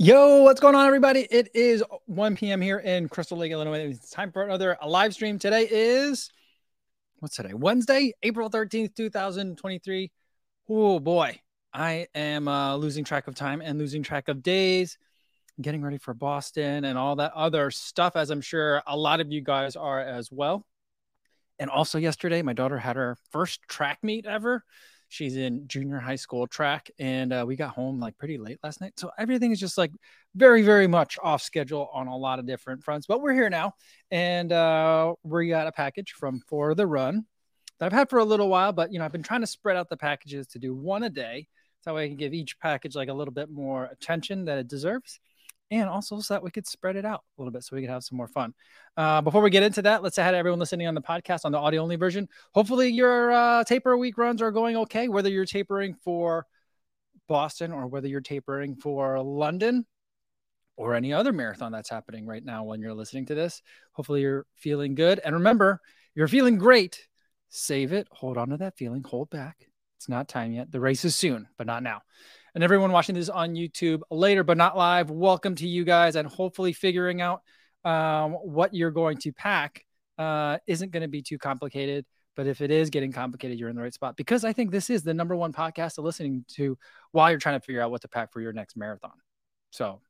Yo, what's going on, everybody? It is 1 p.m. here in Crystal Lake, Illinois. It's time for another live stream. Today is, what's today? Wednesday, April 13th, 2023. Oh boy, I am losing track of time and losing track of days, getting ready for Boston and all that other stuff, as I'm sure a lot of you guys are as well. And also yesterday, my daughter had her first track meet ever. She's in junior high school track, and we got home like pretty late last night. So everything is just like very, very much off schedule on a lot of different fronts. But we're here now, and we got a package from For the Run that I've had for a little while. But, you know, I've been trying to spread out the packages to do one a day. So that way I can give each package like a little bit more attention that it deserves. And also so that we could spread it out a little bit so we could have some more fun. Before we get into that, let's say hi to everyone listening on the podcast, on the audio-only version. Hopefully your taper week runs are going okay, whether you're tapering for Boston or whether you're tapering for London or any other marathon that's happening right now when you're listening to this. Hopefully you're feeling good. And remember, you're feeling great. Save it. Hold on to that feeling. Hold back. It's not time yet. The race is soon, but not now. And everyone watching this on YouTube later, but not live, welcome to you guys. And hopefully figuring out what you're going to pack isn't going to be too complicated. But if it is getting complicated, you're in the right spot. Because I think this is the #1 podcast to listening to while you're trying to figure out what to pack for your next marathon. So,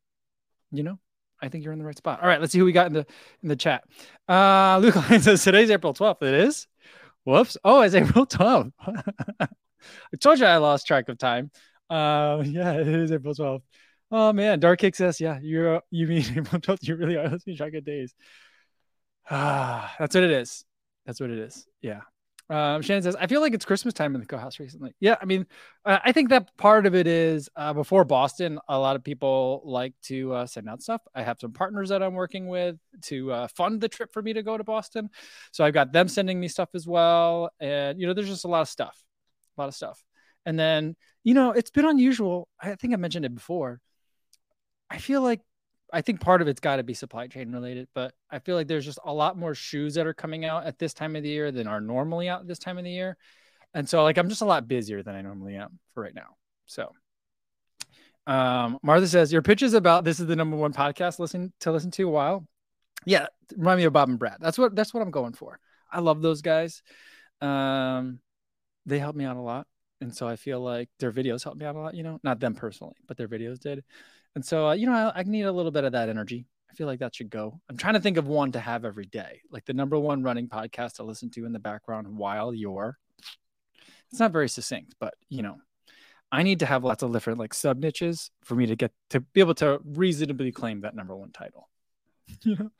you know, I think you're in the right spot. All right, let's see who we got in the chat. Luke Lyon says, today's April 12th. It is? Whoops. Oh, it's April 12th. I told you I lost track of time. Yeah, it is April 12th. Oh man, Dark Kick says, yeah, you mean April 12th? You really are losing track of days. That's what it is. That's what it is. Yeah. Shannon says, I feel like it's Christmas time in the co-house recently. Yeah, I mean, I think that part of it is before Boston, a lot of people like to send out stuff. I have some partners that I'm working with to fund the trip for me to go to Boston. So I've got them sending me stuff as well. And, you know, there's just a lot of stuff. A lot of stuff. And then, you know, it's been unusual. I think I mentioned it before. I think part of it's got to be supply chain related, but I feel like there's just a lot more shoes that are coming out at this time of the year than are normally out at this time of the year. And so, like, I'm just a lot busier than I normally am for right now. So Martha says, your pitch is about this is the #1 podcast listen to a while. Yeah, remind me of Bob and Brad. That's what I'm going for. I love those guys. They helped me out a lot. And so I feel like their videos helped me out a lot, you know, not them personally, but their videos did. And so, you know, I need a little bit of that energy. I feel like that should go. I'm trying to think of one to have every day, like the #1 running podcast to listen to in the background while you're, it's not very succinct, but you know, I need to have lots of different like sub niches for me to get to be able to reasonably claim that #1 title. You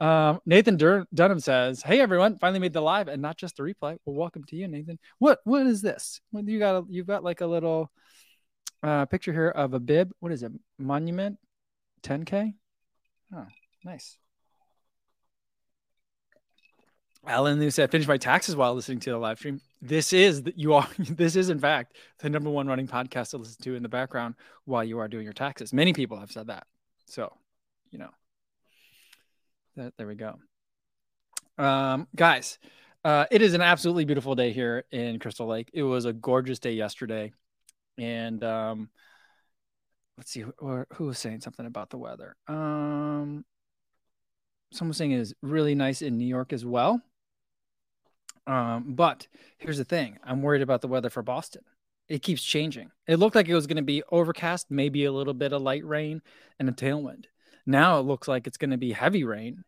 know, Nathan Dunham says, hey everyone, finally made the live and not just the replay. Well, welcome to you, Nathan. What is this? You've got like a little picture here of a bib. What is it? Monument 10K. Oh, nice. Alan Lou said, finished my taxes while listening to the live stream. This is in fact the #1 running podcast to listen to in the background while you are doing your taxes. Many people have said that. So, you know, there we go. Guys, it is an absolutely beautiful day here in Crystal Lake. It was a gorgeous day yesterday. And let's see who was saying something about the weather. Someone saying it is really nice in New York as well. But here's the thing. I'm worried about the weather for Boston. It keeps changing. It looked like it was going to be overcast, maybe a little bit of light rain and a tailwind. Now it looks like it's going to be heavy rain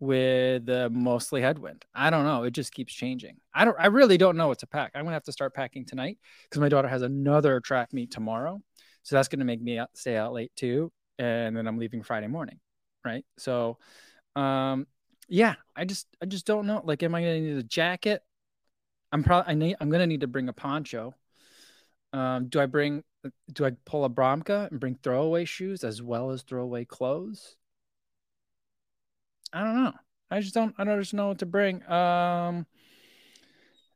with mostly headwind. I don't know. It just keeps changing. I really don't know what to pack. I'm going to have to start packing tonight because my daughter has another track meet tomorrow. So that's going to make me stay out late too. And then I'm leaving Friday morning. Right. So, yeah, I just don't know. Like, am I going to need a jacket? I'm going to need to bring a poncho. Do I pull a Bromka and bring throwaway shoes as well as throwaway clothes? I don't know. I just don't know what to bring. And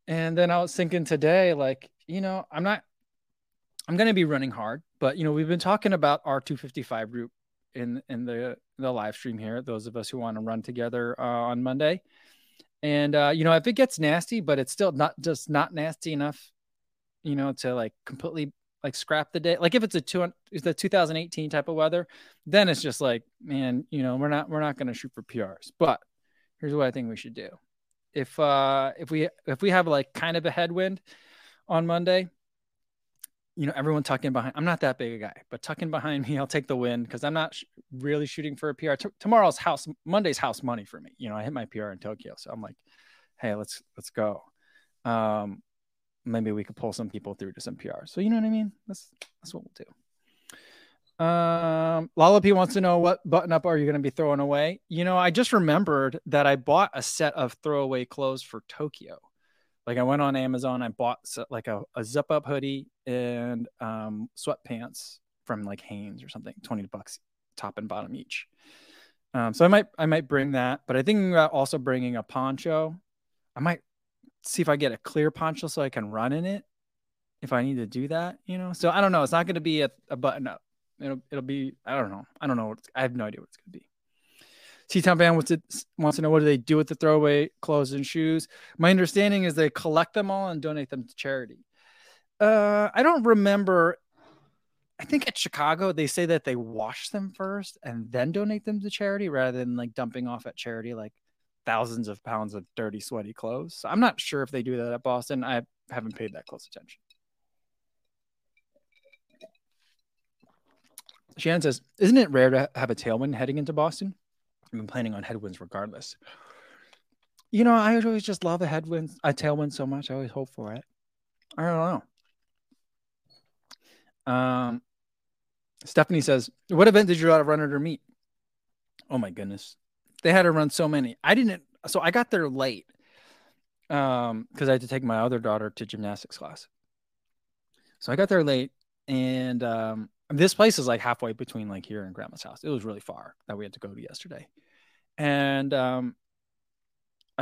then I was thinking today, like, you know, I'm going to be running hard, but you know, we've been talking about our 255 route in the live stream here. Those of us who want to run together on Monday. And you know, if it gets nasty, but it's still not nasty enough, you know, to like completely like scrap the day. Like if it's the 2018 type of weather, then it's just like, man, you know, we're not going to shoot for PRs. But here's what I think we should do. If we have like kind of a headwind on Monday, you know, everyone tuck in behind. I'm not that big a guy, but tuck in behind me. I'll take the win because I'm not really shooting for a PR. Monday's house money for me. You know, I hit my PR in Tokyo, so I'm like, hey, let's go. Maybe we could pull some people through to some PR. So you know what I mean? That's what we'll do. Lollapy wants to know, what button up are you going to be throwing away? You know, I just remembered that I bought a set of throwaway clothes for Tokyo. Like I went on Amazon, I bought like a zip up hoodie and sweatpants from like Hanes or something, $20 top and bottom each. So I might bring that, but I think about also bringing a poncho. I might see if I get a clear poncho so I can run in it if I need to do that, you know? So I don't know. It's not going to be a button up. It'll be, I don't know. I have no idea what it's going to be. T-Town Band wants to know, what do they do with the throwaway clothes and shoes? My understanding is they collect them all and donate them to charity. I don't remember. I think at Chicago, they say that they wash them first and then donate them to charity rather than like dumping off at charity like thousands of pounds of dirty, sweaty clothes. So I'm not sure if they do that at Boston. I haven't paid that close attention. Shannon says, isn't it rare to have a tailwind heading into Boston? I've been planning on headwinds regardless. You know, I always just love a tailwind so much. I always hope for it. I don't know. Stephanie says, what event did your Roadrunner meet? Oh my goodness. They had to run so many. So I got there late because I had to take my other daughter to gymnastics class. So I got there late, and this place is like halfway between like here and grandma's house. It was really far that we had to go to yesterday. And I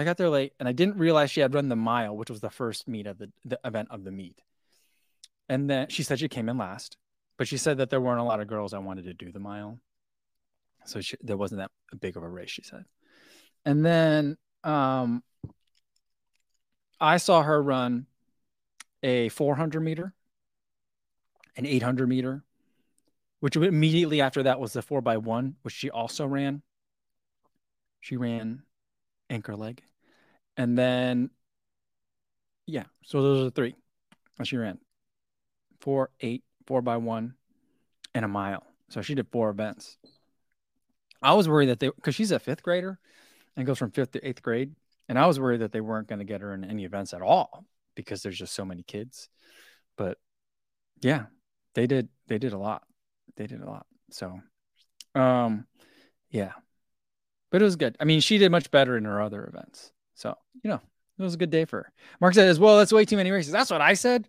got there late and I didn't realize she had run the mile, which was the first meet of the event of the meet. And then she said she came in last, but she said that there weren't a lot of girls that wanted to do the mile. So there wasn't that big of a race, she said. And then I saw her run a 400 meter, an 800 meter, which immediately after that was the 4x1, which she also ran. She ran anchor leg. And then, yeah, so those are three that she ran. 4x1, and a mile. So she did four events. I was worried because she's a fifth grader and goes from fifth to eighth grade. And I was worried that they weren't going to get her in any events at all because there's just so many kids. But yeah, they did a lot. They did a lot. So, yeah, but it was good. I mean, she did much better in her other events. So, you know, it was a good day for her. Mark said as well, that's way too many races. That's what I said.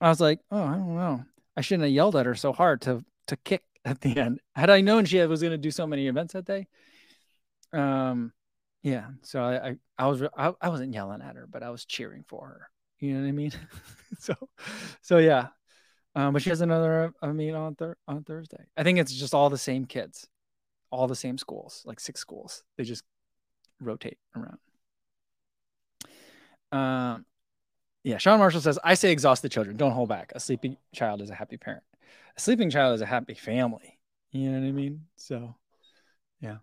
I was like, oh, I don't know. I shouldn't have yelled at her so hard to kick at the end. Had I known she was going to do so many events that day. Yeah. So I wasn't yelling at her, but I was cheering for her. You know what I mean? So yeah. But she has another meet on Thursday. I think it's just all the same kids, all the same schools, like six schools. They just rotate around. Yeah. Sean Marshall says, I say exhaust the children. Don't hold back. A sleeping child is a happy parent. A sleeping child is a happy family. You know what I mean? So, yeah.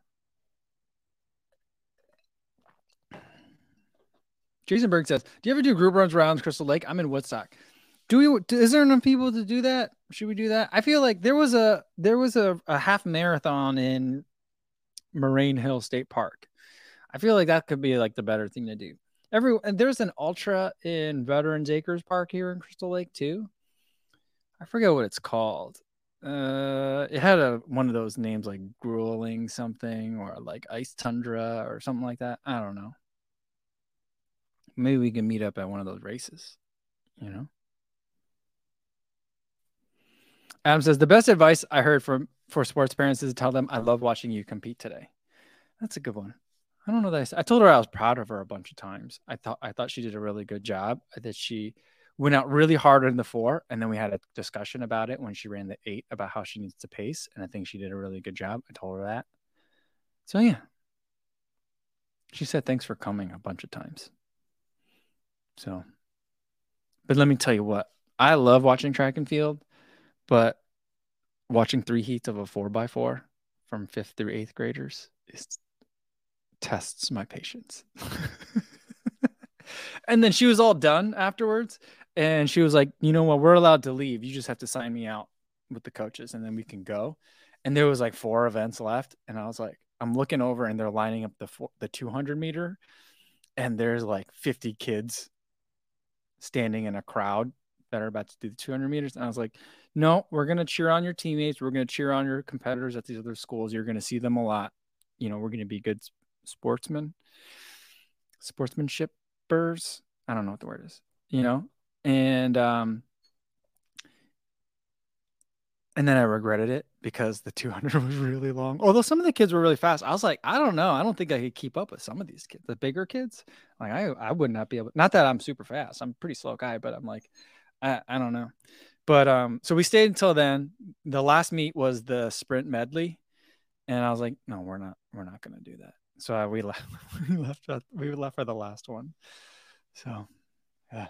Jason Berg says, do you ever do group runs around Crystal Lake? I'm in Woodstock. Is there enough people to do that? Should we do that? I feel like there was a half marathon in Moraine Hill State Park. I feel like that could be like the better thing to do. And there's an ultra in Veterans Acres Park here in Crystal Lake too. I forget what it's called. It had one of those names like grueling something or like ice tundra or something like that. I don't know. Maybe we can meet up at one of those races, you know? Adam says, the best advice I heard for sports parents is to tell them, I love watching you compete today. That's a good one. I don't know that I told her I was proud of her a bunch of times. I thought she did a really good job, that she went out really hard in the 4, and then we had a discussion about it when she ran the 8 about how she needs to pace, and I think she did a really good job. I told her that. So, yeah. She said thanks for coming a bunch of times. So, but let me tell you what. I love watching track and field. But watching three heats of a 4x4 from 5th through 8th graders tests my patience. And then she was all done afterwards. And she was like, you know what? We're allowed to leave. You just have to sign me out with the coaches and then we can go. And there was like 4 events left. And I was like, I'm looking over and they're lining up the 200 meter. And there's like 50 kids standing in a crowd that are about to do the 200 meters. And I was like, no, we're going to cheer on your teammates. We're going to cheer on your competitors at these other schools. You're going to see them a lot. You know, we're going to be good sportsmanshipers. I don't know what the word is, you know? And then I regretted it because the 200 was really long. Although some of the kids were really fast. I was like, I don't know. I don't think I could keep up with some of these kids, the bigger kids. Like I would not be able, not that I'm super fast. I'm a pretty slow guy, but I'm like, I don't know. But, so we stayed until then. The last meet was the sprint medley. And I was like, no, we're not going to do that. So we left, we left for the last one. So, yeah.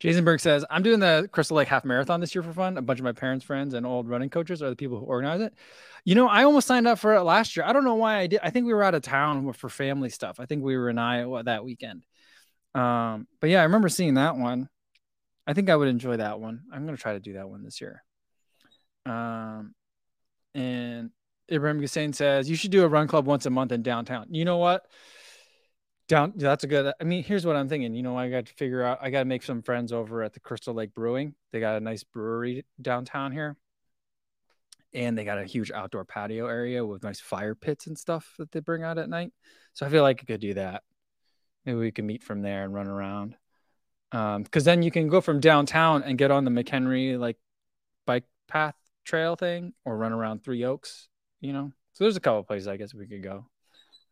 Jason Berg says, I'm doing the Crystal Lake half marathon this year for fun. A bunch of my parents, friends, and old running coaches are the people who organize it. You know, I almost signed up for it last year. I don't know why I did. I think we were out of town for family stuff. I think we were in Iowa that weekend. But yeah, I remember seeing that one. I think I would enjoy that one. I'm going to try to do that one this year. And Ibrahim Hussein says, you should do a run club once a month in downtown. You know what? That's a good, I mean, here's what I'm thinking. You know, I got to make some friends over at the Crystal Lake Brewing. They got a nice brewery downtown here. And they got a huge outdoor patio area with nice fire pits and stuff that they bring out at night. So I feel like I could do that. Maybe we can meet from there and run around. Because then you can go from downtown and get on the McHenry like bike path trail thing or run around Three Oaks, you know? So there's a couple places I guess we could go.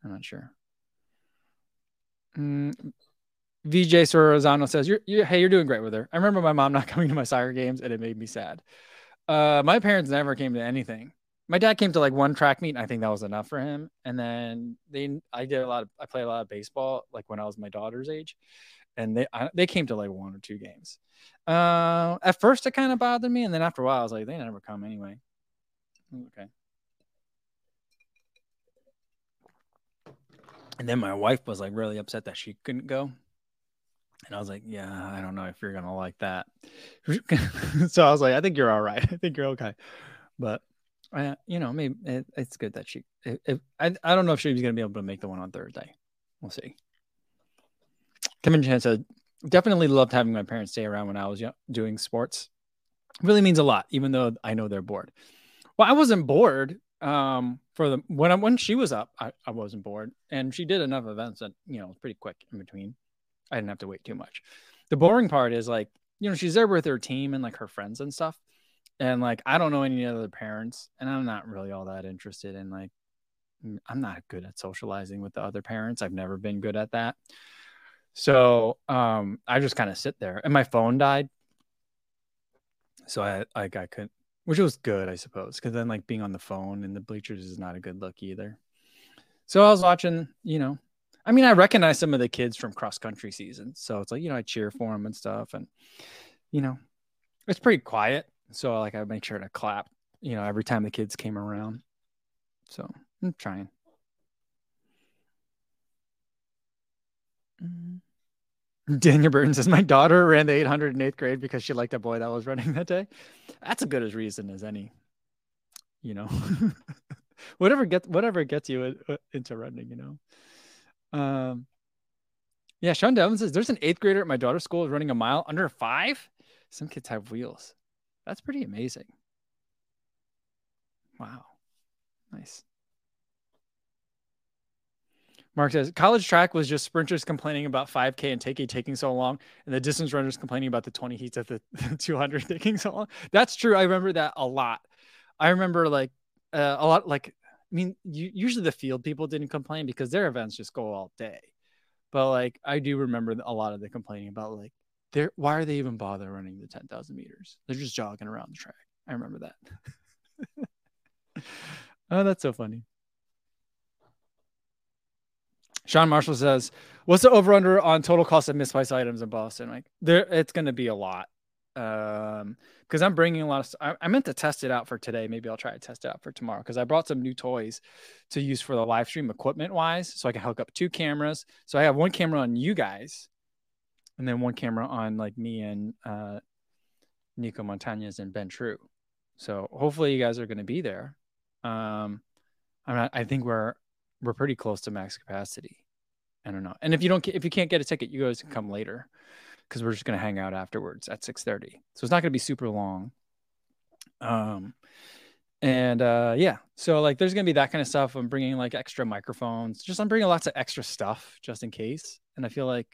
I'm not sure. VJ Sorozano says, you're doing great with her. I remember my mom not coming to my soccer games and it made me sad. My parents never came to anything. My dad came to like one track meet. And I think that was enough for him. And then I played a lot of baseball, like when I was my daughter's age, and they came to like 1 or 2 games. At first it kind of bothered me. And then after a while, I was like, they never come anyway. Okay. And then my wife was like really upset that she couldn't go. And I was like, yeah, I don't know if you're going to like that. So I was like, I think you're all right. I think you're okay. But, you know, maybe it's good that I don't know if she was going to be able to make the one on Thursday. We'll see. Kevin Chan said, definitely loved having my parents stay around when I was doing sports. Really means a lot, even though I know they're bored. Well, I wasn't bored. When she was up, I wasn't bored, and she did enough events that, you know, pretty quick in between. I didn't have to wait too much. The boring part is, like, you know, she's there with her team and like her friends and stuff. And like, I don't know any other parents, and I'm not really all that interested in, like, I'm not good at socializing with the other parents. I've never been good at that. So, I just kind of sit there, and my phone died. So I couldn't. Which was good, I suppose, because then, like, being on the phone in the bleachers is not a good look either. So I was watching, you know, I mean, I recognize some of the kids from cross country season. So it's like, you know, I cheer for them and stuff. And, you know, it's pretty quiet. So, like, I make sure to clap, you know, every time the kids came around. So I'm trying. Daniel Burton says, my daughter ran the 800 in 8th grade because she liked a boy that was running that day. That's as good a reason as any, you know. whatever gets you into running, you know. Yeah, Sean Devlin says, there's an 8th grader at my daughter's school running a mile under 5. Some kids have wheels. That's pretty amazing. Wow. Nice. Mark says, college track was just sprinters complaining about 5K and taking so long, and the distance runners complaining about the 20 heats at the 200 taking so long. That's true. I remember that a lot. I remember, like, a lot. Like, I mean, usually the field people didn't complain because their events just go all day. But, like, I do remember a lot of the complaining about, like, why are they even bother running the 10,000 meters? They're just jogging around the track. I remember that. Oh, that's so funny. Sean Marshall says, what's the over-under on total cost of mispriced items in Boston? Like, it's going to be a lot. because I'm bringing a lot of I meant to test it out for today. Maybe I'll try to test it out for tomorrow, because I brought some new toys to use for the live stream equipment wise, so I can hook up two cameras. So I have one camera on you guys, and then one camera on like me and Nico Montañez and Ben True. So hopefully you guys are going to be there. I think we're pretty close to max capacity. I don't know. And if you can't get a ticket, you guys can come later, because we're just going to hang out afterwards at 6:30. So it's not going to be super long. Yeah, so like there's going to be that kind of stuff. I'm bringing like extra microphones. I'm bringing lots of extra stuff just in case. And I feel like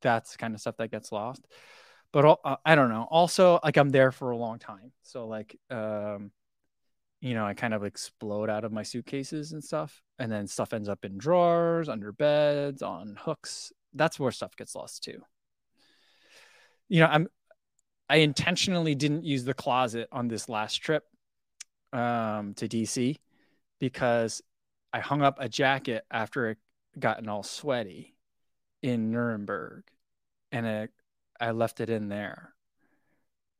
that's the kind of stuff that gets lost. But I don't know. Also, like, I'm there for a long time. So like, I kind of explode out of my suitcases and stuff. And then stuff ends up in drawers, under beds, on hooks. That's where stuff gets lost too. I intentionally didn't use the closet on this last trip to DC, because I hung up a jacket after it gotten all sweaty in Nuremberg, and I left it in there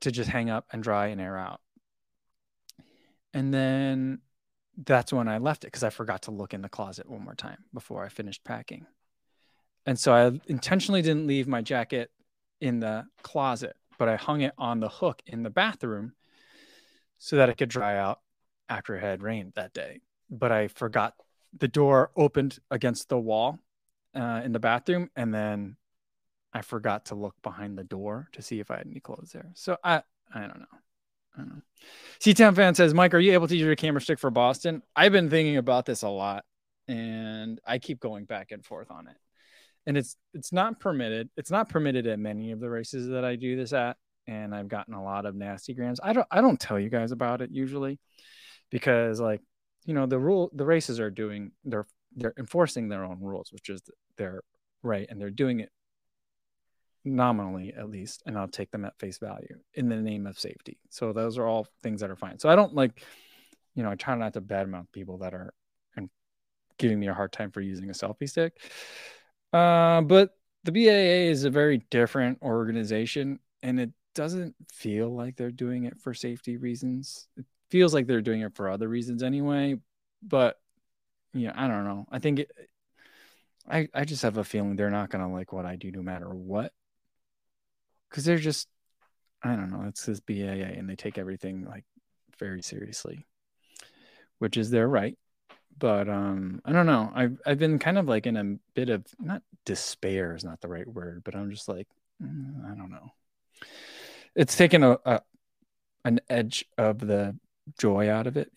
to just hang up and dry and air out. And then that's when I left it, because I forgot to look in the closet one more time before I finished packing. And so I intentionally didn't leave my jacket in the closet, but I hung it on the hook in the bathroom so that it could dry out after it had rained that day. But I forgot, the door opened against the wall in the bathroom, and then I forgot to look behind the door to see if I had any clothes there. So I don't know. C-Town fan says, Mike, are you able to use your camera stick for Boston? I've been thinking about this a lot, and I keep going back and forth on it. And it's not permitted. It's not permitted at many of the races that I do this at. And I've gotten a lot of nasty grams. I don't tell you guys about it usually, because the races are doing, they're enforcing their own rules, which is their right. And they're doing it nominally, at least, and I'll take them at face value in the name of safety. So those are all things that are fine. So I don't I try not to badmouth people that are giving me a hard time for using a selfie stick. But the BAA is a very different organization, and it doesn't feel like they're doing it for safety reasons. It feels like they're doing it for other reasons anyway, but I don't know. I think I just have a feeling they're not going to like what I do no matter what. Cause they're just, I don't know. It's this BAA, and they take everything like very seriously, which is their right. But I don't know. I've been kind of like in a bit of, not despair is not the right word, but I'm just like, I don't know. It's taken an edge of the joy out of it,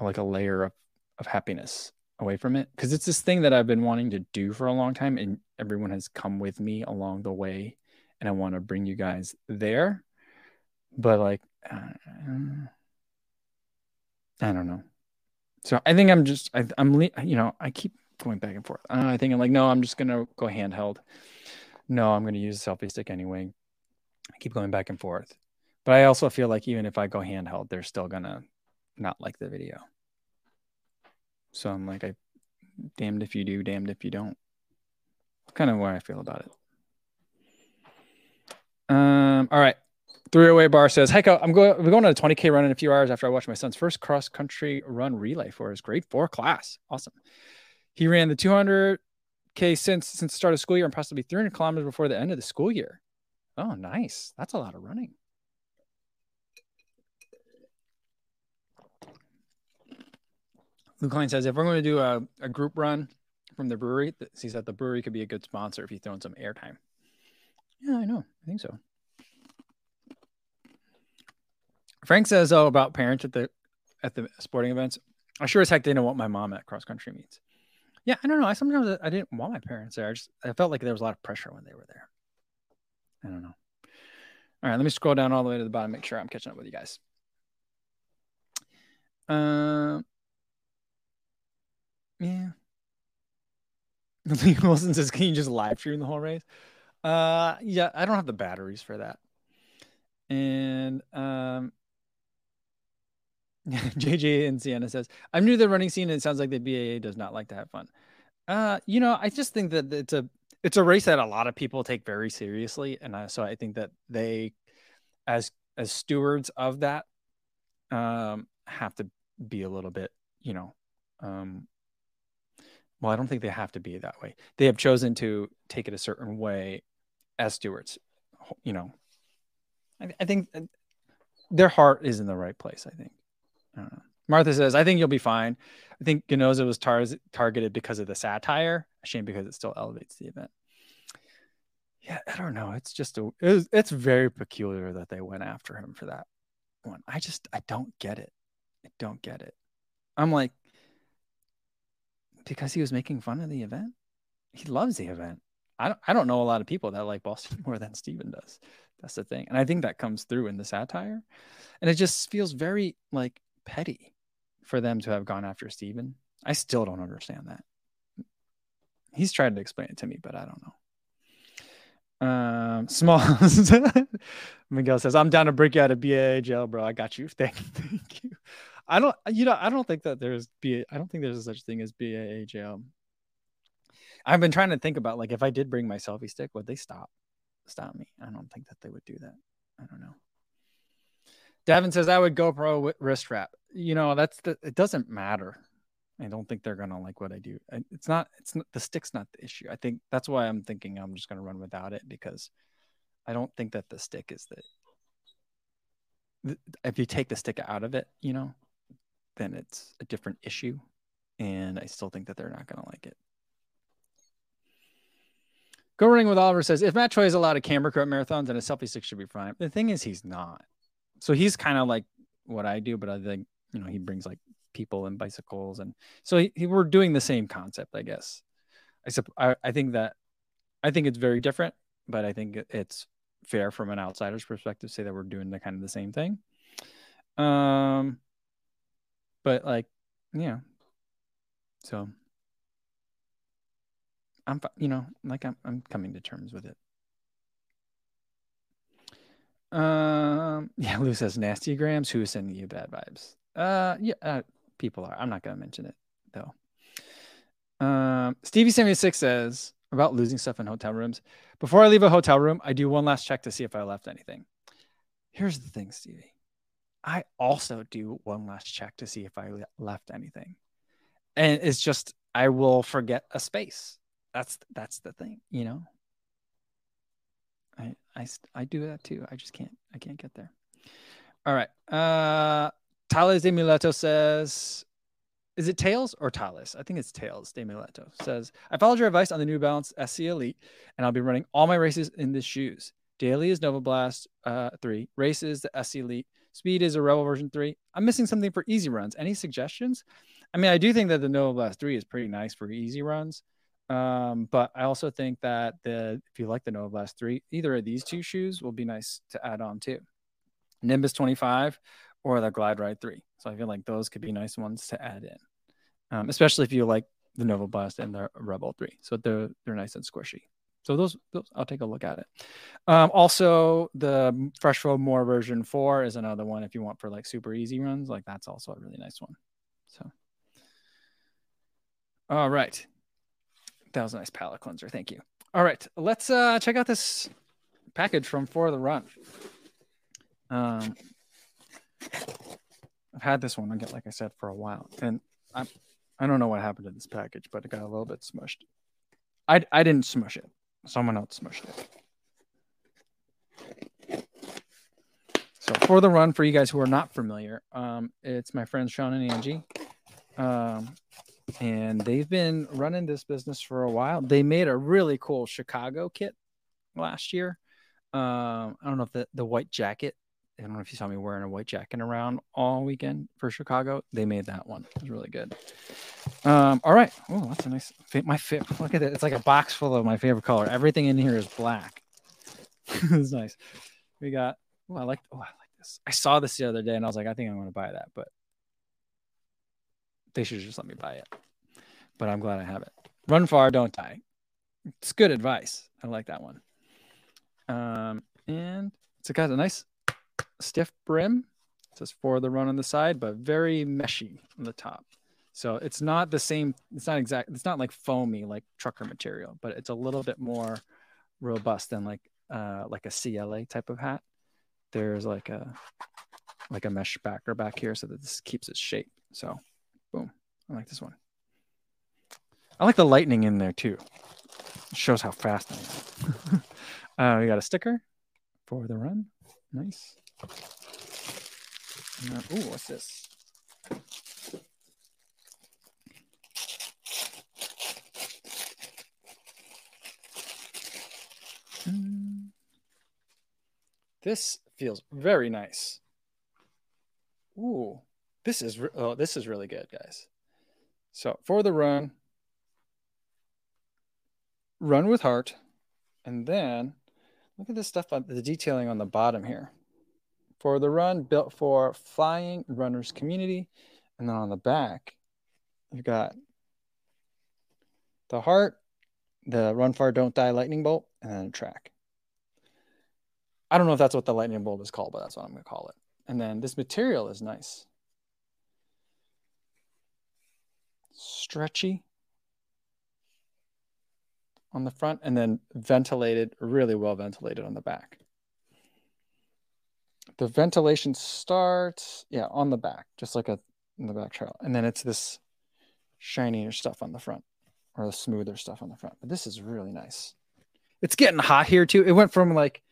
like a layer of happiness away from it, because it's this thing that I've been wanting to do for a long time, and everyone has come with me along the way, and I want to bring you guys there. But I don't know. So I think I'm just, I keep going back and forth. I think I'm like, no, I'm just going to go handheld. No, I'm going to use a selfie stick anyway. I keep going back and forth. But I also feel like even if I go handheld, they're still going to not like the video. So I'm like, damned if you do, damned if you don't. That's kind of where I feel about it. All right. 308 Bar says, Heiko, we're going on a 20K run in a few hours after I watched my son's first cross-country run relay for his grade 4 class. Awesome. He ran the 200K since the start of school year, and possibly 300 kilometers before the end of the school year. Oh, nice. That's a lot of running. Luke Klein says, if we're going to do a group run from the brewery, he said the brewery could be a good sponsor if you throw in some airtime. Yeah, I know. I think so. Frank says, about parents at the sporting events. I sure as heck didn't want my mom at cross country meets. Yeah, I don't know. Sometimes I didn't want my parents there. I felt like there was a lot of pressure when they were there. I don't know. All right, let me scroll down all the way to the bottom, make sure I'm catching up with you guys. Yeah. Lee Wilson says, can you just live stream the whole race? Yeah, I don't have the batteries for that. And JJ and Sienna says, I'm new to the running scene, and it sounds like the BAA does not like to have fun. I just think that it's a race that a lot of people take very seriously, and so I think that they as stewards of that, have to be a little bit, you know, well, I don't think they have to be that way. They have chosen to take it a certain way as stewards, you know. I think their heart is in the right place, I think. Martha says, I think you'll be fine. I think Ganoza was targeted because of the satire. A shame because it still elevates the event. Yeah, I don't know. It's just it's very peculiar that they went after him for that one. I don't get it. I don't get it. I'm like, because he was making fun of the event? He loves the event. I don't know a lot of people that like Boston more than Steven does. That's the thing. And I think that comes through in the satire. And it just feels very like petty for them to have gone after Steven. I still don't understand that. He's tried to explain it to me, but I don't know. Smalls Miguel says, I'm down to break you out of BAA jail, bro. I got you. Thank you. I don't think there's such thing as BAA jail. I've been trying to think about, like, if I did bring my selfie stick, would they stop me? I don't think that they would do that. I don't know. Davin says, I would GoPro wrist wrap. You know, it doesn't matter. I don't think they're going to like what I do. It's not the stick's not the issue. I think that's why I'm thinking I'm just going to run without it, because I don't think that the stick is if you take the stick out of it, you know, then it's a different issue. And I still think that they're not going to like it. Go Running with Oliver says, if Matt Troy is allowed a camera crew at marathons, then a selfie stick should be fine. The thing is, he's not. So he's kind of like what I do, but I think, you know, he brings like people and bicycles, and so we're doing the same concept, I guess. I think it's very different, but I think it's fair from an outsider's perspective to say that we're doing the kind of the same thing. But like, yeah, so I'm, you know, like I'm coming to terms with it. Yeah, Lou says nasty grams. Who is sending you bad vibes? Yeah, people are. I'm not gonna mention it though. Stevie76 says about losing stuff in hotel rooms. Before I leave a hotel room, I do one last check to see if I left anything. Here's the thing, Stevie. I also do one last check to see if I left anything, and it's just I will forget a space. That's the thing, you know. I do that too. I just can't get there. All right. Tales de Mileto says, is it Tails or Tales? I think it's Tails de Mileto says, I followed your advice on the New Balance SC Elite, and I'll be running all my races in these shoes. Daily is Nova Blast 3. Race is the SC Elite. Speed is a Rebel version 3. I'm missing something for easy runs. Any suggestions? I mean, I do think that the Nova Blast 3 is pretty nice for easy runs. But I also think that if you like the Nova Blast 3, either of these two shoes will be nice to add on to. Nimbus 25 or the Glide Ride 3. So I feel like those could be nice ones to add in, especially if you like the Nova Blast and the Rebel 3. So they're nice and squishy. So those I'll take a look at it. Also, the Fresh Foam More version 4 is another one if you want for like super easy runs. Like that's also a really nice one. So, all right. That was a nice palate cleanser. Thank you. All right. Let's check out this package from For the Run. I've had this one, like I said, for a while. And I don't know what happened to this package, but it got a little bit smushed. I didn't smush it. Someone else smushed it. So For the Run, for you guys who are not familiar, it's my friends Sean and Angie. And they've been running this business for a while. They made a really cool Chicago kit last year. I don't know if the white jacket, I don't know if you saw me wearing a white jacket around all weekend for Chicago. They made that one. It was really good. All right. Oh, that's a nice fit. Look at it. It's like a box full of my favorite color. Everything in here is black. It's nice. We got, I like this. I saw this the other day and I was like, I think I'm going to buy that, but they should just let me buy it. But I'm glad I have it. Run far, don't die. It's good advice. I like that one. And it's got a nice stiff brim. It says For the Run on the side, but very meshy on the top. So it's not the same. It's not like foamy, like trucker material, but it's a little bit more robust than like a CLA type of hat. there's like a mesh backer back here so that this keeps its shape. So boom, I like this one. I like the lightning in there too. It shows how fast I am. We got a sticker for the run. Nice. Ooh, what's this? This feels very nice. Ooh, this is really good, guys. So for the run, run with heart, and then look at this stuff, the detailing on the bottom here. For the run, built for flying runners community, and then on the back, you've got the heart, the run far, don't die lightning bolt, and then a track. I don't know if that's what the lightning bolt is called, but that's what I'm going to call it. And then this material is nice. Stretchy on the front, and then ventilated, really well ventilated on the back. The ventilation starts, yeah, on the back, just like in the back trail. And then it's this shinier stuff on the front, or the smoother stuff on the front. But this is really nice. It's getting hot here too. It went from like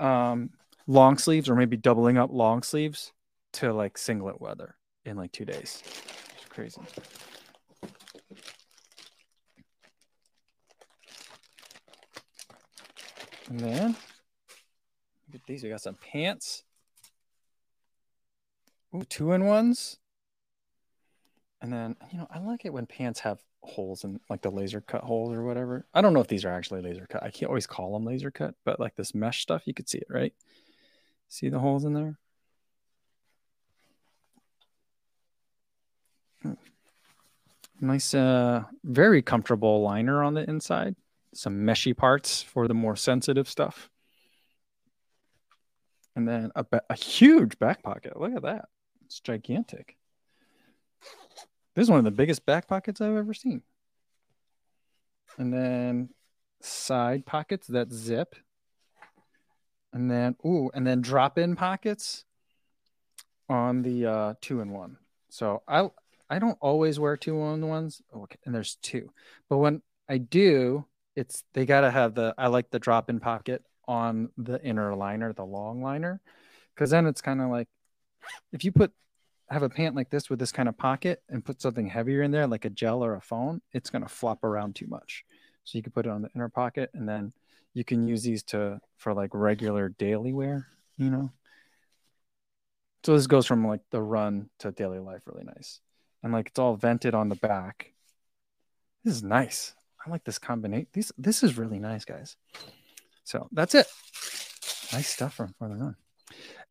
long sleeves, or maybe doubling up long sleeves, to like singlet weather in like 2 days. It's crazy. And then look at these. We got some pants. Ooh, 2-in-1s. And then, you know, I like it when pants have holes and like the laser cut holes or whatever. I don't know if these are actually laser cut. I can't always call them laser cut, but like this mesh stuff, you could see it, right? See the holes in there? Nice, very comfortable liner on the inside. Some meshy parts for the more sensitive stuff. And then a huge back pocket. Look at that. It's gigantic. This is one of the biggest back pockets I've ever seen. And then side pockets that zip. And then, ooh, and then drop-in pockets on the 2-in-1. So I don't always wear 2-in-1s. Oh, okay. And there's two. But when I do, they gotta have I like the drop-in pocket on the inner liner, the long liner. Because then it's kind of like, if you have a pant like this with this kind of pocket and put something heavier in there, like a gel or a phone, it's going to flop around too much. So you can put it on the inner pocket, and then you can use these for like regular daily wear, you know? So this goes from like the run to daily life, really nice. And like, it's all vented on the back. This is nice. I like this combination. This is really nice, guys. So that's it. Nice stuff from For the Run.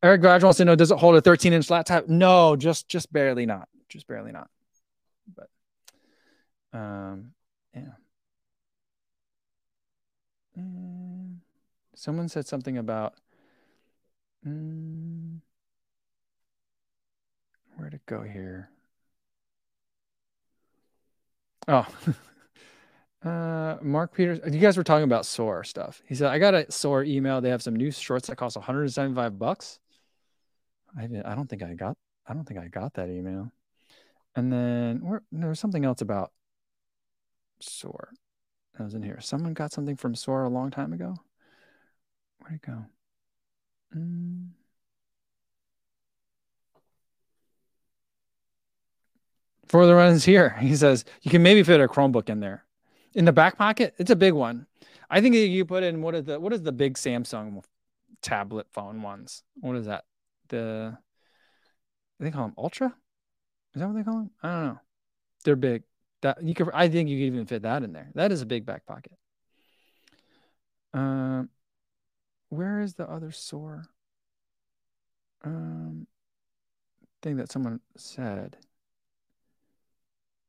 Eric Vaj wants to know, does it hold a 13-inch flat top? No, just barely not. Just barely not. But yeah. Someone said something about where'd it go here? Oh. Mark Peters, you guys were talking about SOAR stuff. He said, I got a SOAR email. They have some new shorts that cost $175. I don't think I got that email. And then there was something else about SOAR that was in here. Someone got something from SOAR a long time ago. Where'd it go? For the Run's here. He says, you can maybe fit a Chromebook in there. In the back pocket, it's a big one. I think you put in what is the big Samsung tablet phone ones? What is that? They call them Ultra. Is that what they call them? I don't know. They're big. I think you could even fit that in there. That is a big back pocket. Where is the other SOAR thing that someone said?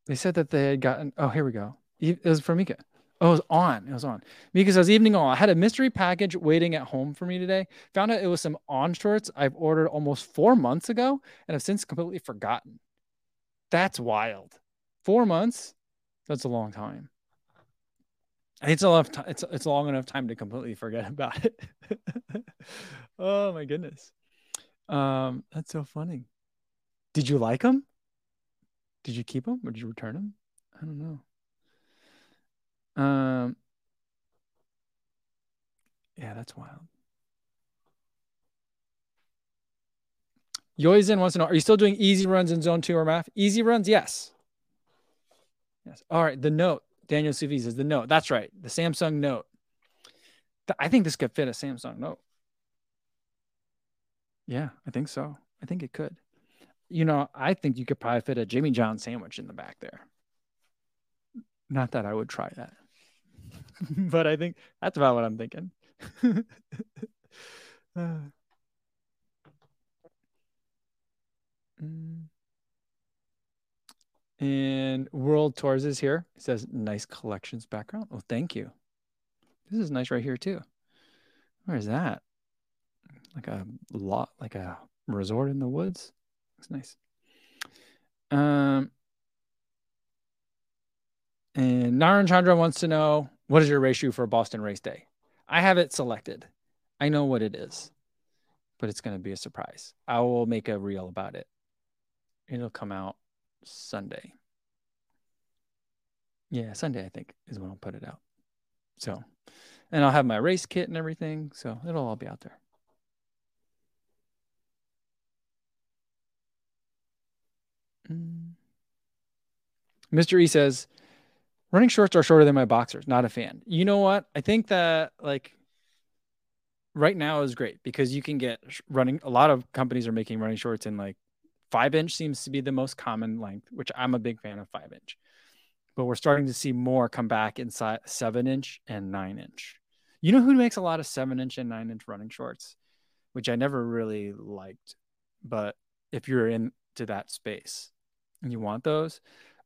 They said that they had gotten. Oh, here we go. It was for Mika. Oh, it was on. Mika says, evening all. I had a mystery package waiting at home for me today. Found out it was some On shorts I've ordered almost 4 months ago and have since completely forgotten. That's wild. 4 months? That's a long time. It's enough. It's long enough time to completely forget about it. Oh my goodness, that's so funny. Did you like them? Did you keep them or did you return them? I don't know. Yeah, that's wild. Yoizen wants to know: are you still doing easy runs in Zone 2 or math? Easy runs, yes. Yes. All right. The Note. Daniel Sufi says the Note. That's right. The Samsung Note. I think this could fit a Samsung Note. Yeah, I think so. I think it could. You know, I think you could probably fit a Jimmy John sandwich in the back there. Not that I would try that. But I think that's about what I'm thinking. And World Tours is here. It says nice collections background. Oh, thank you. This is nice right here too. Where is that? Like a lot, like a resort in the woods. It's nice. And Naran Chandra wants to know, what is your race shoe for Boston race day? I have it selected. I know what it is, but it's going to be a surprise. I will make a reel about it. It'll come out Sunday. Yeah, Sunday I think is when I'll put it out. So, and I'll have my race kit and everything, so it'll all be out there. Mr. E says, running shorts are shorter than my boxers. Not a fan. You know what? I think that like right now is great because you can get running. A lot of companies are making running shorts in like 5-inch seems to be the most common length, which I'm a big fan of 5-inch, but we're starting to see more come back inside 7-inch and 9-inch. You know who makes a lot of 7-inch and 9-inch running shorts, which I never really liked, but if you're into that space and you want those,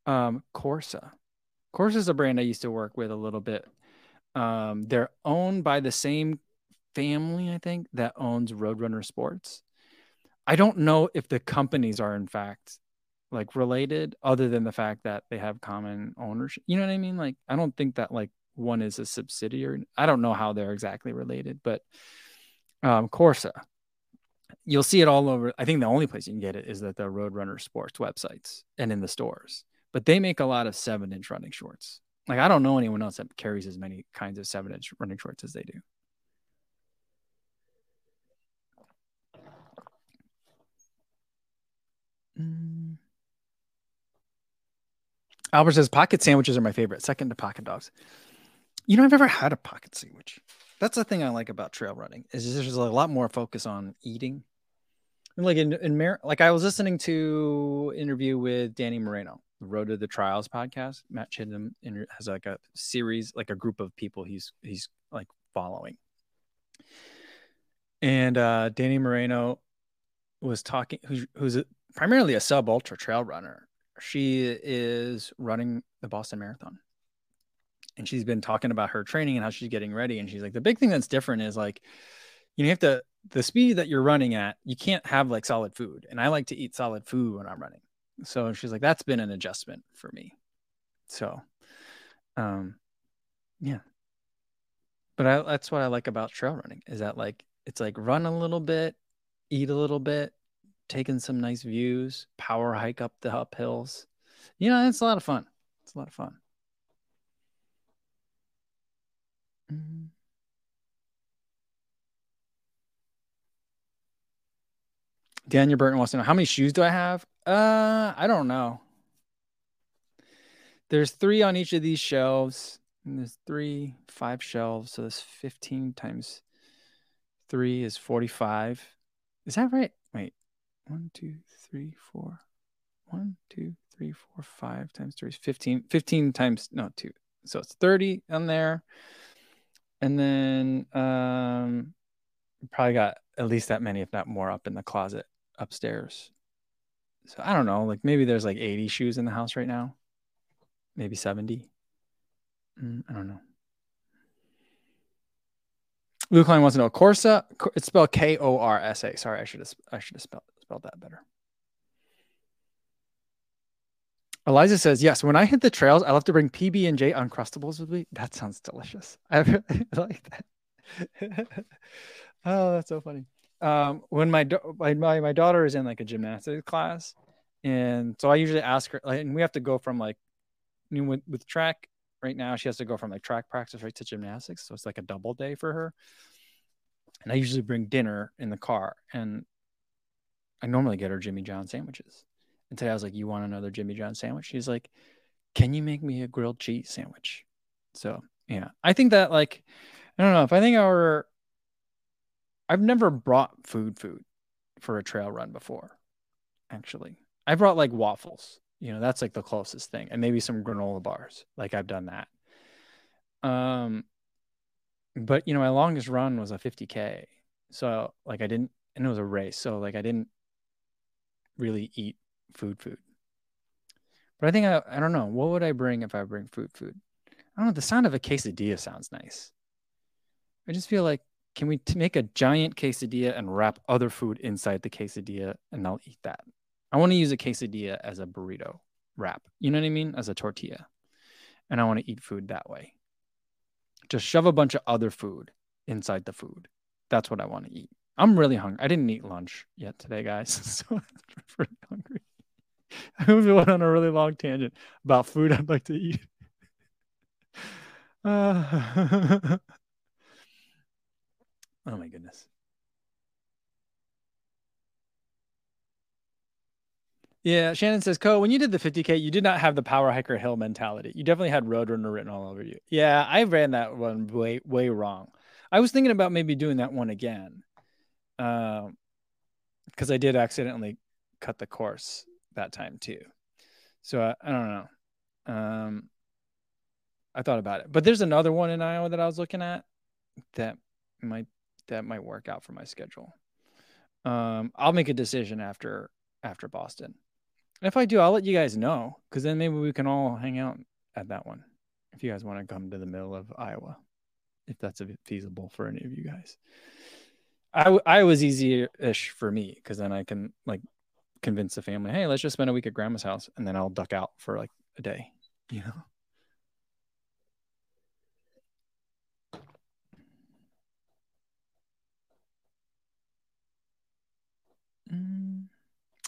Corsa. Corsa is a brand I used to work with a little bit. They're owned by the same family, I think, that owns Roadrunner Sports. I don't know if the companies are in fact like related other than the fact that they have common ownership. You know what I mean? Like, I don't think that like one is a subsidiary. I don't know how they're exactly related, but Corsa, you'll see it all over. I think the only place you can get it is at the Roadrunner Sports websites and in the stores, but they make a lot of 7-inch running shorts. Like, I don't know anyone else that carries as many kinds of 7-inch running shorts as they do. Albert says pocket sandwiches are my favorite, second to pocket dogs. You know, I've never had a pocket sandwich. That's the thing I like about trail running is there's a lot more focus on eating. And like like I was listening to an interview with Danny Moreno, the Road to the Trials podcast. Matt Chidham has like a series, like a group of people he's like following. And Danny Moreno was talking, who's primarily a sub ultra trail runner. She is running the Boston Marathon and she's been talking about her training and how she's getting ready. And she's like, the big thing that's different is like, you have to, the speed that you're running at, you can't have like solid food. And I like to eat solid food when I'm running. So she's like, that's been an adjustment for me. So, yeah, but that's what I like about trail running is that like, it's like run a little bit, eat a little bit, taking some nice views, power hike up the uphills. You know, it's a lot of fun. It's a lot of fun. Daniel Burton wants to know, how many shoes do I have? I don't know. There's 3 on each of these shelves. And there's 3, 5 shelves. So that's 15 times 3 is 45. Is that right? Wait. 1, 2, 3, 4. 1, 2, 3, 4. 5 times 3 is 15. 15 times 2. So it's 30 on there. And then probably got at least that many, if not more, up in the closet upstairs. So I don't know. Like maybe there's like 80 shoes in the house right now. Maybe 70. I don't know. Luke Klein wants to know, Corsa. It's spelled K-O-R-S-A. Sorry, I should have spelled that better. Eliza says, yes, when I hit the trails, I love to bring PB&J Uncrustables with me. That sounds delicious. I really like that. Oh, that's so funny. When my daughter is in like a gymnastics class, and so I usually ask her, like, and we have to go from like, you know, with track right now, she has to go from like track practice right to gymnastics. So it's like a double day for her. And I usually bring dinner in the car, and I normally get her Jimmy John sandwiches. And today I was like, you want another Jimmy John sandwich? She's like, can you make me a grilled cheese sandwich? So, yeah, I think that, like, I don't know if I think our, I've never brought food for a trail run before. Actually, I brought like waffles, you know, that's like the closest thing, and maybe some granola bars. Like I've done that. But you know, my longest run was a 50K. So like I didn't, and it was a race. So like I didn't really eat food. But I think I don't know. What would I bring if I bring food? I don't know. The sound of a quesadilla sounds nice. I just feel like, can we make a giant quesadilla and wrap other food inside the quesadilla, and I'll eat that. I want to use a quesadilla as a burrito wrap. You know what I mean? As a tortilla. And I want to eat food that way. Just shove a bunch of other food inside the food. That's what I want to eat. I'm really hungry. I didn't eat lunch yet today, guys. So I'm pretty hungry. I went on a really long tangent about food I'd like to eat. Oh, my goodness. Yeah, Shannon says, Co, when you did the 50K, you did not have the power hiker hill mentality. You definitely had Roadrunner written all over you. Yeah, I ran that one way wrong. I was thinking about maybe doing that one again, because I did accidentally cut the course that time too. So I don't know. I thought about it, but there's another one in Iowa that I was looking at that might work out for my schedule. I'll make a decision after Boston. If I do, I'll let you guys know, because then maybe we can all hang out at that one if you guys want to come to the middle of Iowa, if that's feasible for any of you guys. I was easy-ish for me, because then I can like convince the family, hey, let's just spend a week at grandma's house, and then I'll duck out for like a day, you know?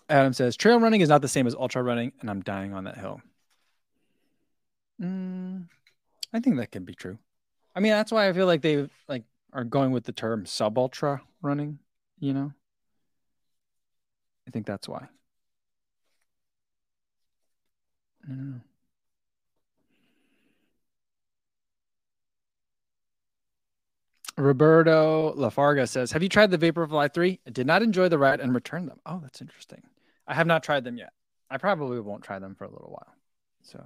Adam says, trail running is not the same as ultra running, and I'm dying on that hill. I think that can be true. I mean, that's why I feel like they like are going with the term sub-ultra running, you know? I think that's why. I don't know. Roberto Lafarga says, have you tried the Vaporfly 3? I did not enjoy the ride and returned them. Oh, that's interesting. I have not tried them yet. I probably won't try them for a little while. So,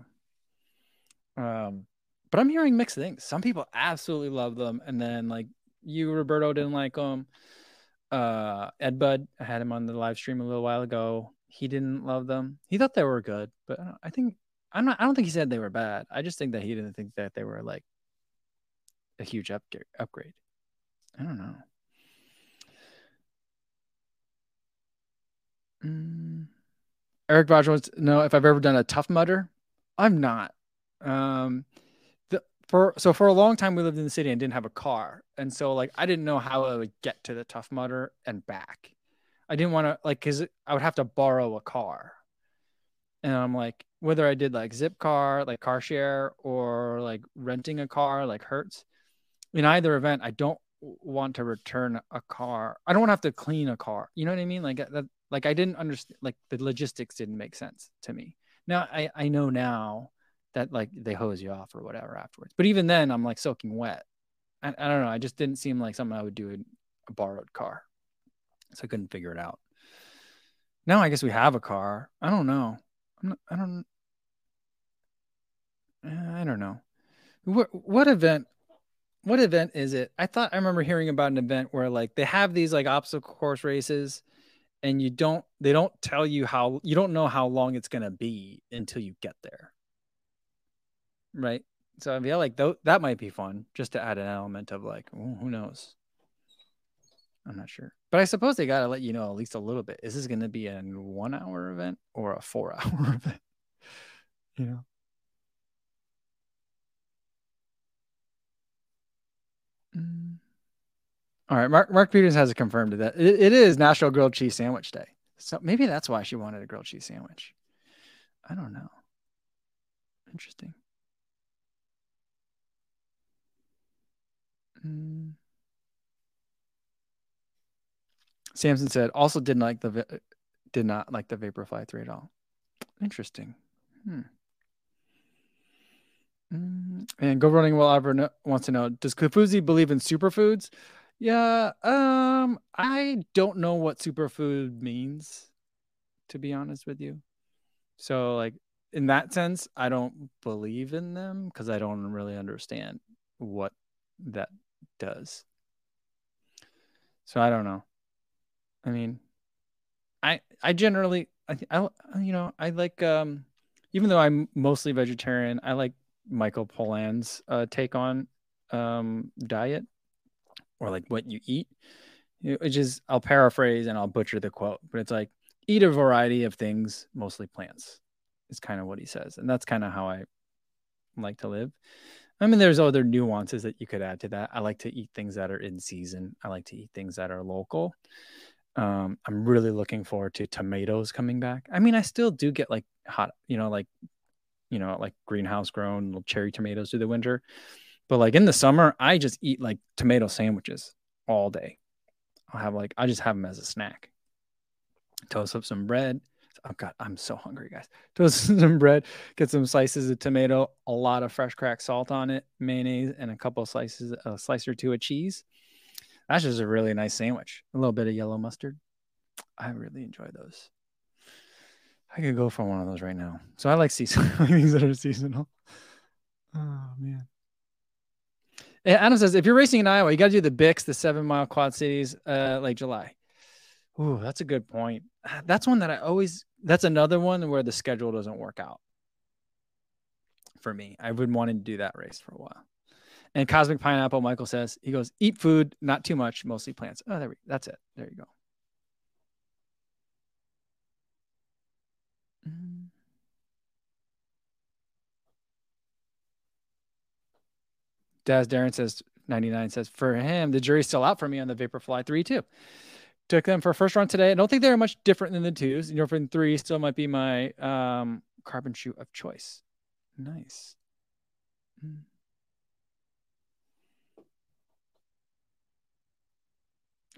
but I'm hearing mixed things. Some people absolutely love them. And then like you, Roberto, didn't like them. Ed Bud, I had him on the live stream a little while ago. He didn't love them. He thought they were good, but I don't think he said they were bad. I just think that he didn't think that they were like a huge upgrade. I don't know. Eric Roger wants to know if I've ever done a Tough Mudder. I'm not. For a long time we lived in the city and didn't have a car, and so like I didn't know how I would get to the Tough Mudder and back. I didn't want to, like, because I would have to borrow a car, and I'm like, whether I did like Zipcar, like car share, or like renting a car, like Hertz. In either event, I don't want to return a car. I don't want to have to clean a car. You know what I mean? Like that. Like I didn't understand. Like the logistics didn't make sense to me. Now I know now that like they hose you off or whatever afterwards. But even then, I'm like soaking wet. I don't know. I just didn't seem like something I would do in a borrowed car, so I couldn't figure it out. Now I guess we have a car. I don't know. I don't know. What event is it? I remember hearing about an event where like they have these like obstacle course races, and they don't tell you how, you don't know how long it's going to be until you get there. Right. So I feel like that might be fun, just to add an element of like, ooh, who knows? I'm not sure, but I suppose they got to let you know at least a little bit. Is this going to be a 1 hour event or a 4 hour event? you know. Mm. All right, Mark Peters has it confirmed that it is National Grilled Cheese Sandwich Day. So maybe that's why she wanted a grilled cheese sandwich. I don't know. Interesting. Mm. Samson said also did not like the Vaporfly 3 at all. Interesting. And Go Running Will Albert wants to know, does Kafuzi believe in superfoods? Yeah, I don't know what superfood means, to be honest with you. So, like, in that sense, I don't believe in them because I don't really understand what that does. So I don't know. I mean, I generally, I like, even though I'm mostly vegetarian, I like Michael Pollan's take on diet, or like what you eat, which is, I'll paraphrase and I'll butcher the quote, but it's like, eat a variety of things, mostly plants, is kind of what he says. And that's kind of how I like to live. I mean, there's other nuances that you could add to that. I like to eat things that are in season. I like to eat things that are local. I'm really looking forward to tomatoes coming back. I mean, I still do get like hot, like greenhouse grown little cherry tomatoes through the winter. But like in the summer, I just eat like tomato sandwiches all day. I just have them as a snack. Toast up some bread. Oh God, I'm so hungry, guys. Toast some bread, get some slices of tomato, a lot of fresh cracked salt on it, mayonnaise, and a slice or two of cheese. That's just a really nice sandwich. A little bit of yellow mustard. I really enjoy those. I could go for one of those right now. So I like things that are seasonal. Oh, man. And Adam says, if you're racing in Iowa, you got to do the Bix, the 7 mile Quad Cities, like July. Ooh, that's a good point. That's another one where the schedule doesn't work out for me. I would want to do that race for a while. And Cosmic Pineapple, Michael says, he goes, eat food, not too much, mostly plants. Oh, that's it. There you go. Daz Darren says, 99 says, for him, the jury's still out for me on the Vaporfly 3 too. Took them for a first run today. I don't think they're much different than the 2s. Endorphin 3 still might be my carbon shoe of choice. Nice.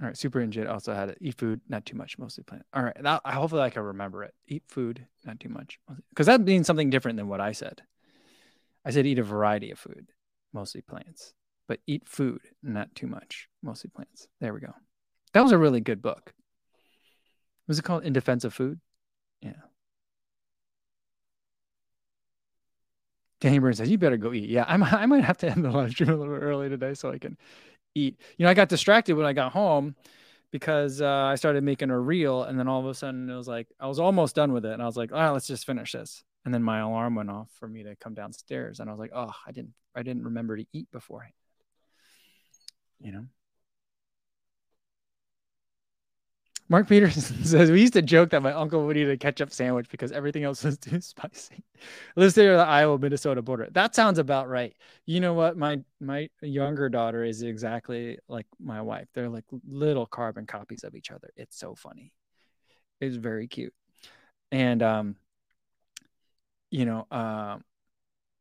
All right, Super Injit also had it. Eat food, not too much, mostly plant. All right, hopefully I can remember it. Eat food, not too much. Because that means something different than what I said. I said eat a variety of food, mostly plants. But eat food, not too much, mostly plants. There we go. That was a really good book. Was it called In Defense of Food? Yeah. Danny Burns says, you better go eat. Yeah, I might have to end the live stream a little bit early today so I can eat. I got distracted when I got home because I started making a reel, and then all of a sudden it was like I was almost done with it, and I was like, let's just finish this. And then my alarm went off for me to come downstairs, and I was like, I didn't remember to eat beforehand. Mark Peterson says, we used to joke that my uncle would eat a ketchup sandwich because everything else was too spicy. Lives near the Iowa-Minnesota border. That sounds about right. You know what? My younger daughter is exactly like my wife. They're like little carbon copies of each other. It's so funny. It's very cute. And,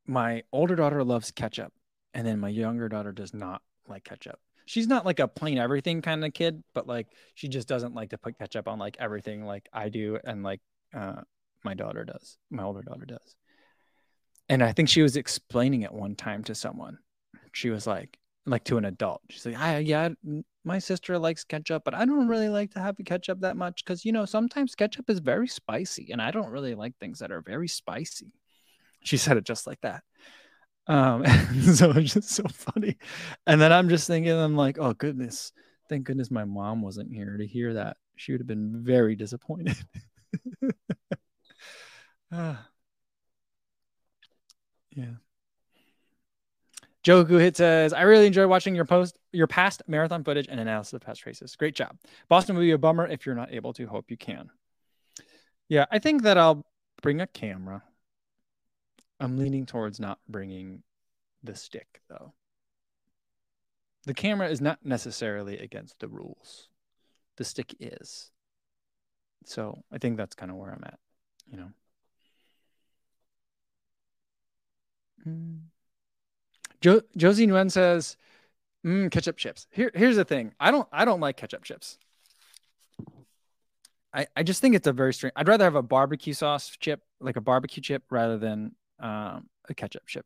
my older daughter loves ketchup. And then my younger daughter does not like ketchup. She's not like a plain everything kind of kid, but like she just doesn't like to put ketchup on like everything like I do and like my daughter does, my older daughter does. And I think she was explaining it one time to someone. She was like to an adult. She's like, my sister likes ketchup, but I don't really like to have ketchup that much because, sometimes ketchup is very spicy and I don't really like things that are very spicy. She said it just like that. So it's just so funny. And then I'm just thinking, I'm like, oh goodness, thank goodness my mom wasn't here to hear that. She would have been very disappointed. Yeah. Joe Guhit says, I really enjoy watching your past marathon footage and analysis of past races. Great job. Boston will be a bummer if you're not able to. Hope you can. Yeah, I think that I'll bring a camera. I'm leaning towards not bringing the stick, though. The camera is not necessarily against the rules. The stick is. So I think that's kind of where I'm at, you know. Josie Nguyen says, ketchup chips. Here's the thing. I don't like ketchup chips. I just think it's a very strange. I'd rather have a barbecue sauce chip, like a barbecue chip, rather than a ketchup chip.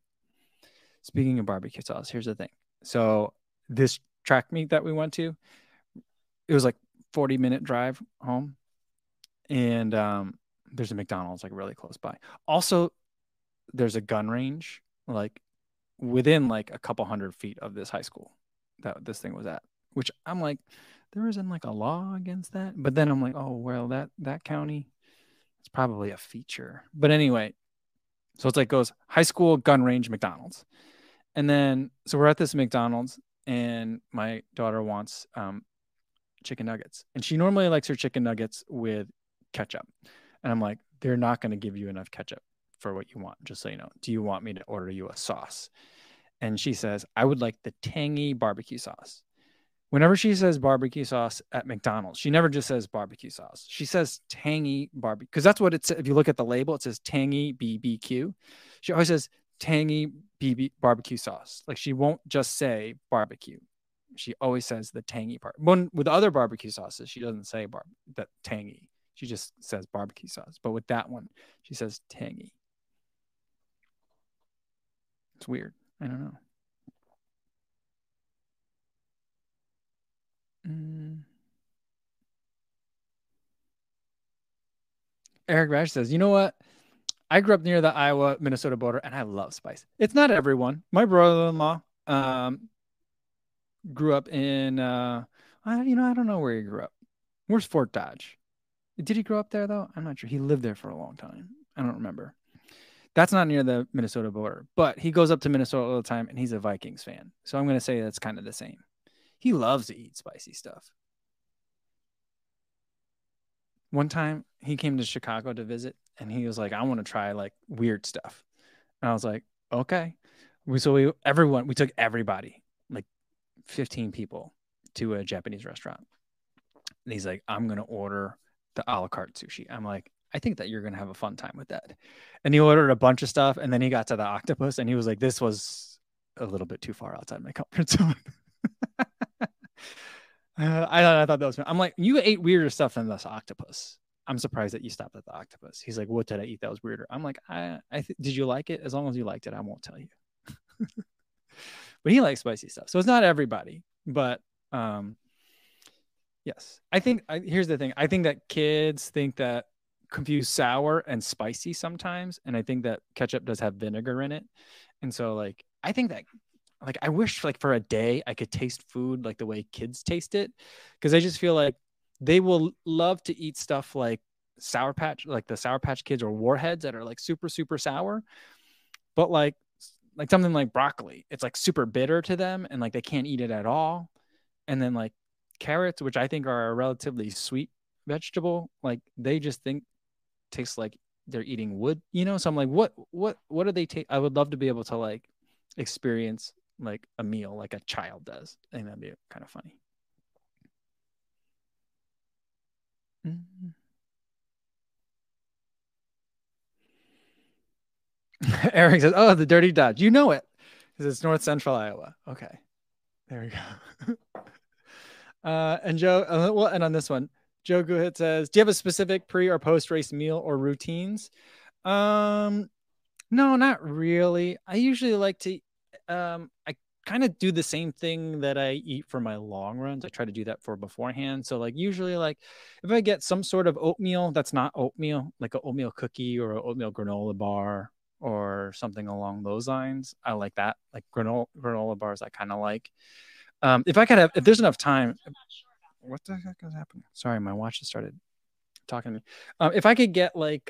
Speaking of barbecue sauce, here's the thing. So this track meet that we went to, it was like 40-minute drive home. And there's a McDonald's like really close by. Also, there's a gun range like within like a couple hundred feet of this high school that this thing was at, which I'm like, there isn't like a law against that. But then I'm like, oh, well, that county, it's probably a feature. But anyway, so it's like goes high school, gun range, McDonald's. And then, so we're at this McDonald's and my daughter wants chicken nuggets. And she normally likes her chicken nuggets with ketchup. And I'm like, they're not going to give you enough ketchup for what you want, just so you know. Do you want me to order you a sauce? And she says, I would like the tangy barbecue sauce. Whenever she says barbecue sauce at McDonald's, she never just says barbecue sauce. She says tangy barbecue, because that's what it's, if you look at the label, it says tangy BBQ. She always says tangy barbecue sauce. Like she won't just say barbecue. She always says the tangy part. When, with other barbecue sauces, she doesn't say that tangy. She just says barbecue sauce. But with that one, she says tangy. It's weird. I don't know. Eric Rash says, you know what? I grew up near the Iowa-Minnesota border, and I love spice. It's not everyone. My brother-in-law grew up in, I don't know where he grew up. Where's Fort Dodge? Did he grow up there, though? I'm not sure. He lived there for a long time. I don't remember. That's not near the Minnesota border, but he goes up to Minnesota all the time, and he's a Vikings fan. So I'm going to say that's kind of the same. He loves to eat spicy stuff. One time he came to Chicago to visit and he was like, I want to try like weird stuff. And I was like, okay. We took everybody, like 15 people, to a Japanese restaurant. And he's like, I'm going to order the a la carte sushi. I'm like, I think that you're going to have a fun time with that. And he ordered a bunch of stuff. And then he got to the octopus and he was like, this was a little bit too far outside my comfort zone. I thought that was fun. I'm like, you ate weirder stuff than this octopus. I'm surprised that you stopped at the octopus. He's like, what did I eat that was weirder? I'm like, did you like it? As long as you liked it, I won't tell you. But he likes spicy stuff. So it's not everybody, but yes. Here's the thing. I think that kids think that confuse sour and spicy sometimes. And I think that ketchup does have vinegar in it. And so like, I think that, like, I wish, like, for a day I could taste food like the way kids taste it, because I just feel like they will love to eat stuff like Sour Patch, like the Sour Patch Kids or Warheads that are like super, super sour. But like something like broccoli, it's like super bitter to them and like they can't eat it at all. And then like carrots, which I think are a relatively sweet vegetable, like they just think tastes like they're eating wood, you know? So I'm like, what do they taste? I would love to be able to like experience like a meal like a child does. I think that'd be kind of funny. Eric says, oh, the dirty Dodge. You know it. He says, it's north central Iowa. Okay. There we go. And Joe, we'll end on this one. Joe Guhit says, do you have a specific pre or post race meal or routines? No, not really. I usually like to I kind of do the same thing that I eat for my long runs. I try to do that for beforehand. So like usually like if I get some sort of oatmeal that's not oatmeal, like an oatmeal cookie or an oatmeal granola bar or something along those lines, I like that. Like granola bars I kind of like. If there's enough time. What the heck is happening? Sorry, my watch just started talking to me. If I could get like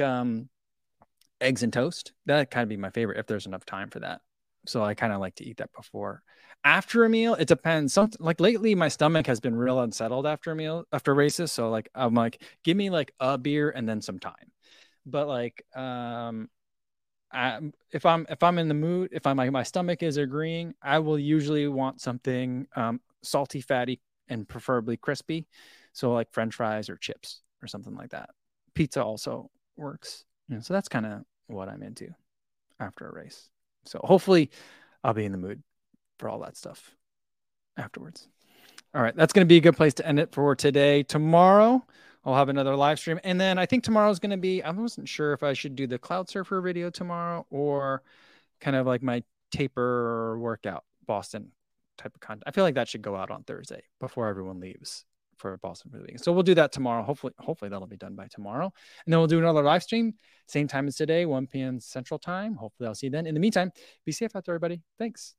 eggs and toast, that'd kind of be my favorite if there's enough time for that. So I kind of like to eat that before. After a meal, it depends. Like lately, my stomach has been real unsettled after a meal, after races. So like, I'm like, give me like a beer and then some time. But like, if I'm in the mood, if I'm like, my stomach is agreeing, I will usually want something salty, fatty, and preferably crispy. So like French fries or chips or something like that. Pizza also works. Yeah, so that's kind of what I'm into after a race. So hopefully I'll be in the mood for all that stuff afterwards. All right. That's going to be a good place to end it for today. Tomorrow I'll have another live stream. And then I think tomorrow's going to be, I wasn't sure if I should do the Cloud Surfer video tomorrow or kind of like my taper workout Boston type of content. I feel like that should go out on Thursday before everyone leaves for Boston for the weekend. So we'll do that tomorrow. Hopefully that'll be done by tomorrow. And then we'll do another live stream, same time as today, 1 p.m. Central Time. Hopefully I'll see you then. In the meantime, be safe out there, everybody. Thanks.